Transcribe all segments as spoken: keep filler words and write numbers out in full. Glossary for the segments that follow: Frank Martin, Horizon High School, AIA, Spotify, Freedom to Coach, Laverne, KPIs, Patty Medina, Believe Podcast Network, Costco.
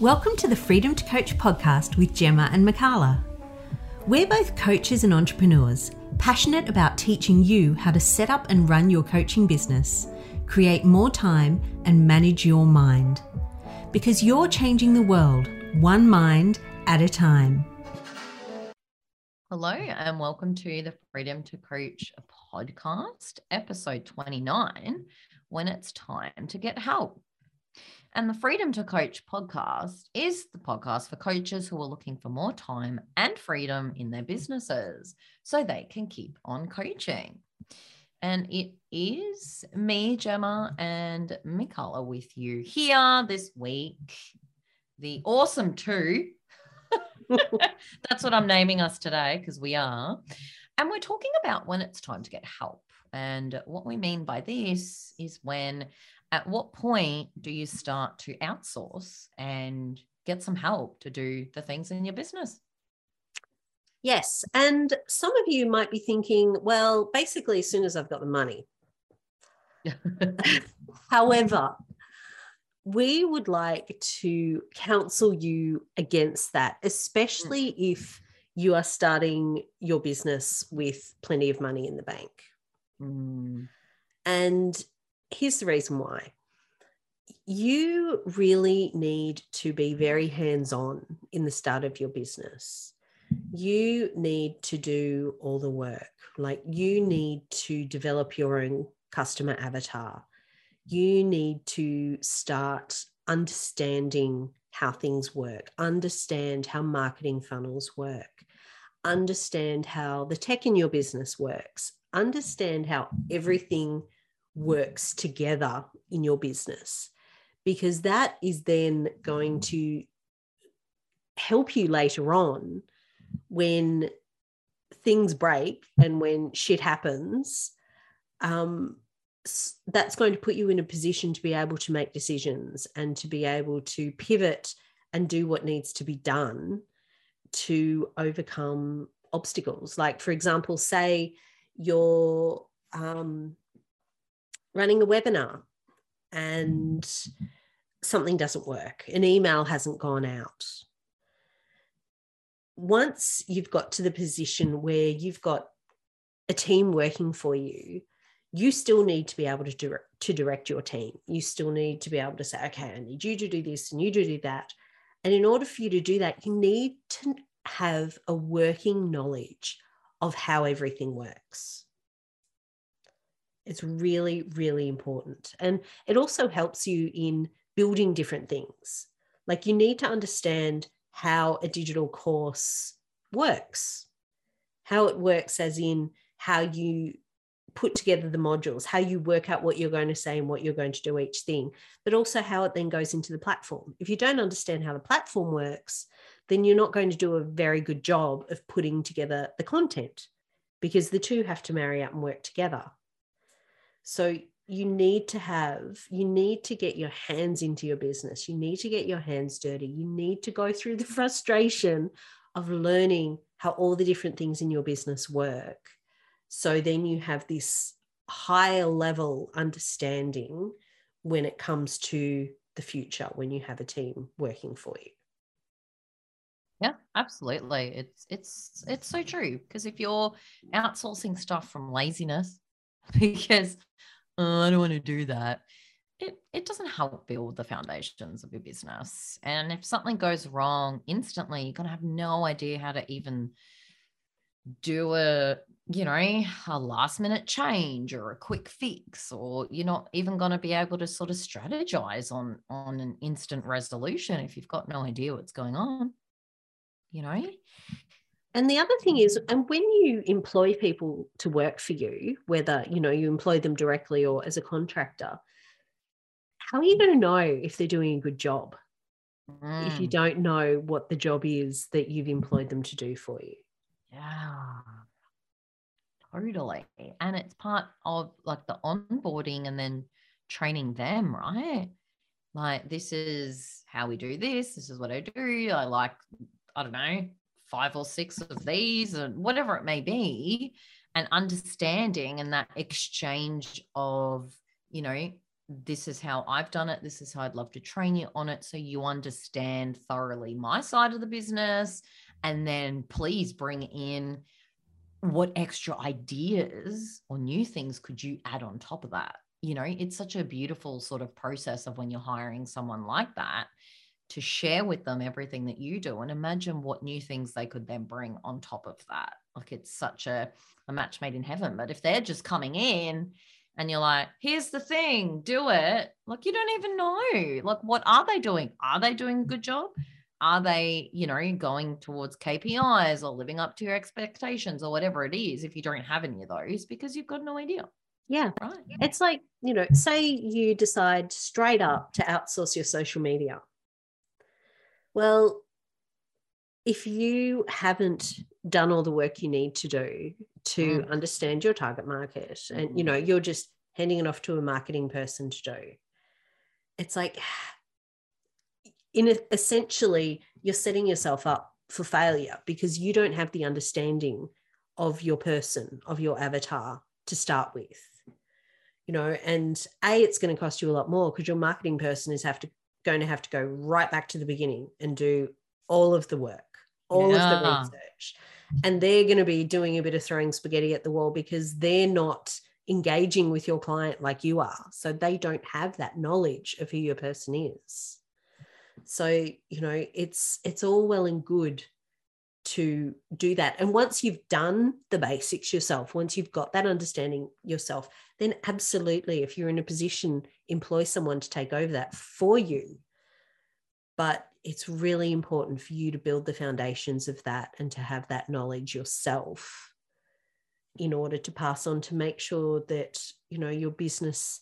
Welcome to the Freedom to Coach podcast with Gemma and Mikala. We're both coaches and entrepreneurs, passionate about teaching you how to set up and run your coaching business, create more time, and manage your mind. Because you're changing the world, one mind at a time. Hello, and welcome to the Freedom to Coach podcast, episode twenty-nine, when it's time to get help. And the Freedom to Coach podcast is the podcast for coaches who are looking for more time and freedom in their businesses so they can keep on coaching. And it is me, Gemma, and Mikala with you here this week. The awesome two. That's what I'm naming us today because we are. And we're talking about when it's time to get help. And what we mean by this is when... at what point do you start to outsource and get some help to do the things in your business? Yes. And some of you might be thinking, well, basically as soon as I've got the money. However, we would like to counsel you against that, especially mm. if you are starting your business with plenty of money in the bank. Mm. And here's the reason why. You really need to be very hands-on in the start of your business. You need to do all the work. Like you need to develop your own customer avatar. You need to start understanding how things work, understand how marketing funnels work, understand how the tech in your business works, understand how everything works together in your business, because that is then going to help you later on when things break and when shit happens. Um, that's going to put you in a position to be able to make decisions and to be able to pivot and do what needs to be done to overcome obstacles. Like, for example, say you're um, running a webinar and something doesn't work, an email hasn't gone out. Once you've got to the position where you've got a team working for you, you still need to be able to direct, to direct your team. You still need to be able to say, okay, I need you to do this and you to do that. And in order for you to do that, you need to have a working knowledge of how everything works. It's really, really important. And it also helps you in building different things. Like you need to understand how a digital course works, how it works as in how you put together the modules, how you work out what you're going to say and what you're going to do each thing, but also how it then goes into the platform. If you don't understand how the platform works, then you're not going to do a very good job of putting together the content, because the two have to marry up and work together. So you need to have, you need to get your hands into your business. You need to get your hands dirty. You need to go through the frustration of learning how all the different things in your business work. So then you have this higher level understanding when it comes to the future, when you have a team working for you. Yeah, absolutely. It's, it's, it's so true. Because if you're outsourcing stuff from laziness, because oh, I don't want to do that, it it doesn't help build the foundations of your business. And if something goes wrong instantly, you're going to have no idea how to even do a, you know, a last minute change or a quick fix, or you're not even going to be able to sort of strategize on, on an instant resolution if you've got no idea what's going on, you know. And the other thing is, and when you employ people to work for you, whether, you know, you employ them directly or as a contractor, how are you going to know if they're doing a good job mm. if you don't know what the job is that you've employed them to do for you? Yeah, totally. And it's part of like the onboarding and then training them, right? Like, this is how we do this. This is what I do. I like, I don't know, five or six of these and whatever it may be, and understanding and that exchange of, you know, this is how I've done it. This is how I'd love to train you on it. So you understand thoroughly my side of the business, and then please bring in what extra ideas or new things could you add on top of that? You know, it's such a beautiful sort of process of when you're hiring someone like that to share with them everything that you do and imagine what new things they could then bring on top of that. Like it's such a, a match made in heaven. But if they're just coming in and you're like, here's the thing, do it. Like, you don't even know, like, what are they doing? Are they doing a good job? Are they, you know, going towards K P Is or living up to your expectations or whatever it is, if you don't have any of those, because you've got no idea. Yeah. Right. It's like, you know, say you decide straight up to outsource your social media. Well, if you haven't done all the work you need to do to mm. understand your target market and, you know, you're just handing it off to a marketing person to do, it's like, in a, essentially you're setting yourself up for failure because you don't have the understanding of your person, of your avatar to start with, you know, and A, it's going to cost you a lot more because your marketing person is have to going to have to go right back to the beginning and do all of the work, all yeah. of the research. And they're going to be doing a bit of throwing spaghetti at the wall because they're not engaging with your client like you are. So they don't have that knowledge of who your person is. So, you know, it's, it's all well and good to do that. And once you've done the basics yourself, once you've got that understanding yourself, then absolutely, if you're in a position, employ someone to take over that for you. But it's really important for you to build the foundations of that and to have that knowledge yourself in order to pass on, to make sure that, you know, your business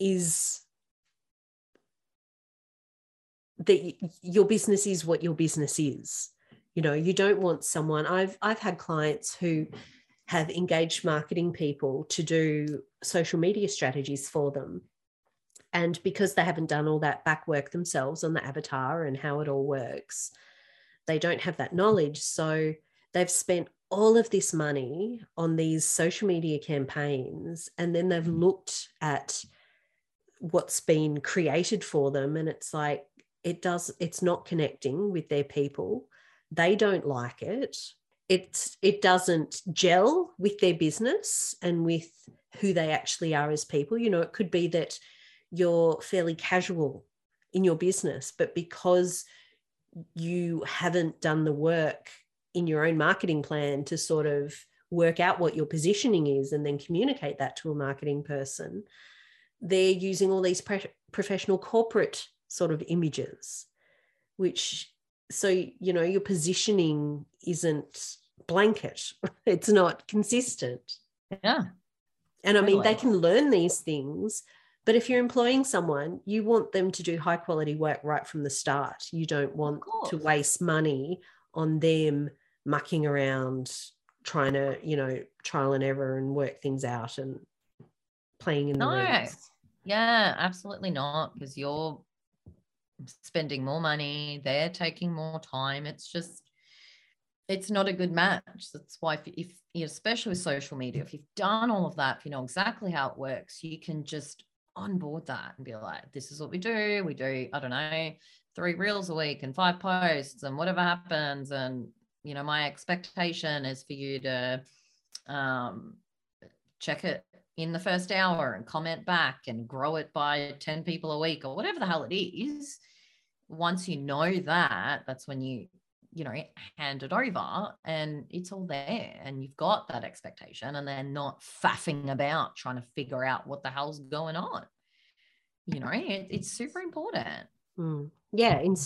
is that your business is what your business is. You know, you don't want someone, I've I've had clients who have engaged marketing people to do social media strategies for them. And because they haven't done all that back work themselves on the avatar and how it all works, they don't have that knowledge. So they've spent all of this money on these social media campaigns, and then they've looked at what's been created for them. And it's like, it does, it's not connecting with their people. They don't like it. It's, it doesn't gel with their business and with who they actually are as people. You know, it could be that you're fairly casual in your business, but because you haven't done the work in your own marketing plan to sort of work out what your positioning is and then communicate that to a marketing person, they're using all these pre- professional corporate sort of images, which, so, you know, your positioning isn't blanket. It's not consistent. Yeah. And I mean, they can learn these things, but if you're employing someone, you want them to do high quality work right from the start. You don't want to waste money on them mucking around, trying to, you know, trial and error and work things out and playing in the weeds. Yeah, absolutely not, because you're spending more money, they're taking more time. It's just, it's not a good match. That's why if, if, especially with social media, if you've done all of that, if you know exactly how it works, you can just onboard that and be like, this is what we do. We do, I don't know, three reels a week and five posts and whatever happens. And, you know, my expectation is for you to um, check it in the first hour and comment back and grow it by ten people a week or whatever the hell it is. Once you know that, that's when you, you know, hand it over and it's all there and you've got that expectation and they're not faffing about trying to figure out what the hell's going on. You know, it, it's super important. Mm. Yeah. In,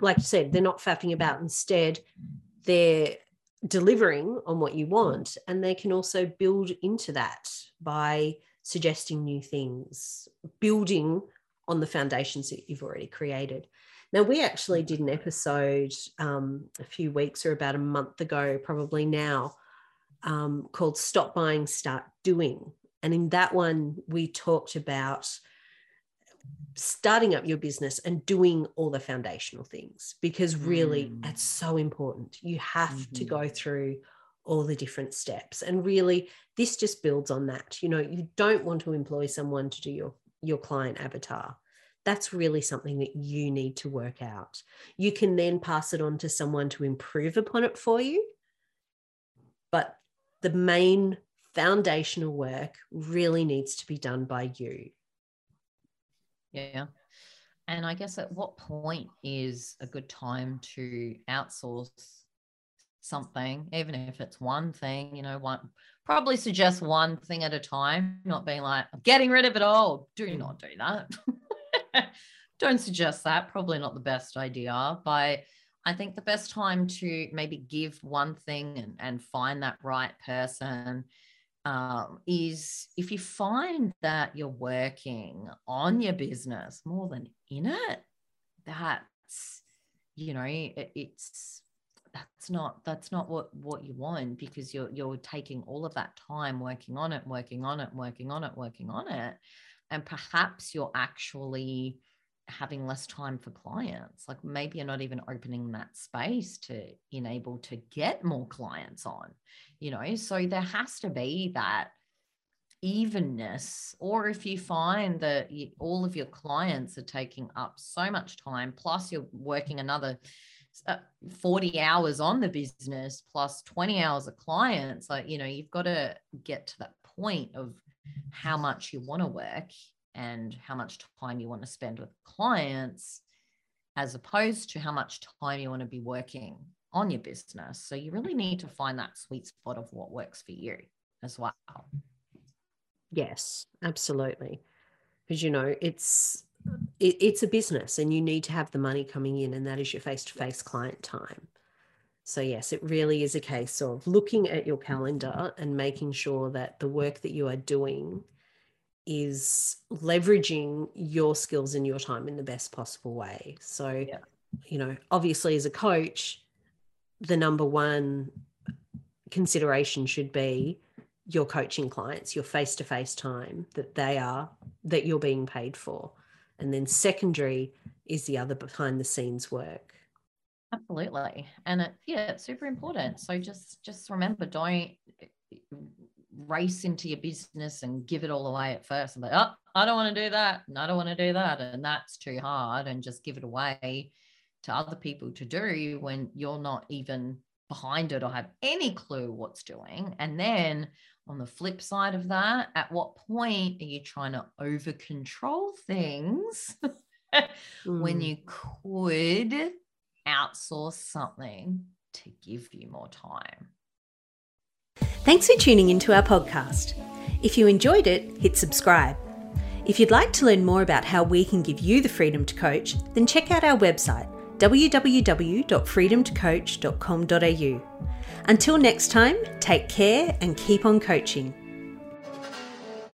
like you said, they're not faffing about. Instead, they're delivering on what you want, and they can also build into that by suggesting new things, building on the foundations that you've already created. Now, we actually did an episode um, a few weeks or about a month ago, probably now, um, called Stop Buying, Start Doing. And in that one, we talked about starting up your business and doing all the foundational things, because really mm. that's so important. You have mm-hmm. to go through all the different steps. And really, this just builds on that. You know, you don't want to employ someone to do your your client avatar. That's really something that you need to work out. You can then pass it on to someone to improve upon it for you. But the main foundational work really needs to be done by you. Yeah. And I guess at what point is a good time to outsource something, even if it's one thing, you know, one, probably suggest one thing at a time, not being like, I'm getting rid of it all. Do not do that. Don't suggest that. Probably not the best idea, but I think the best time to maybe give one thing and, and find that right person um, is if you find that you're working on your business more than in it. That's, you know, it, it's that's not that's not what what you want, because you're you're taking all of that time working on it, working on it, working on it, working on it. And perhaps you're actually having less time for clients. Like maybe you're not even opening that space to enable to get more clients on, you know? So there has to be that evenness. Or if you find that you, all of your clients are taking up so much time, plus you're working another forty hours on the business, plus twenty hours of clients, like, you know, you've got to get to that point of how much you want to work and how much time you want to spend with clients, as opposed to how much time you want to be working on your business. So you really need to find that sweet spot of what works for you as well. Yes, absolutely. Because, you know, it's, it, it's a business and you need to have the money coming in, and that is your face-to-face client time. So yes, it really is a case of looking at your calendar and making sure that the work that you are doing is leveraging your skills and your time in the best possible way. So, yeah. You know, obviously as a coach, the number one consideration should be your coaching clients, your face-to-face time that they are, that you're being paid for. And then secondary is the other behind the scenes work. Absolutely. And it, yeah, it's super important. So just, just remember, don't race into your business and give it all away at first. And like, oh, I don't want to do that. And I don't want to do that. And that's too hard. And just give it away to other people to do when you're not even behind it or have any clue what's doing. And then on the flip side of that, at what point are you trying to over control things mm. when you could outsource something to give you more time? Thanks for tuning into our podcast. If you enjoyed it, hit subscribe. If you'd like to learn more about how we can give you the freedom to coach, then check out our website, w w w dot freedom to coach dot com dot a u. Until next time, take care and keep on coaching.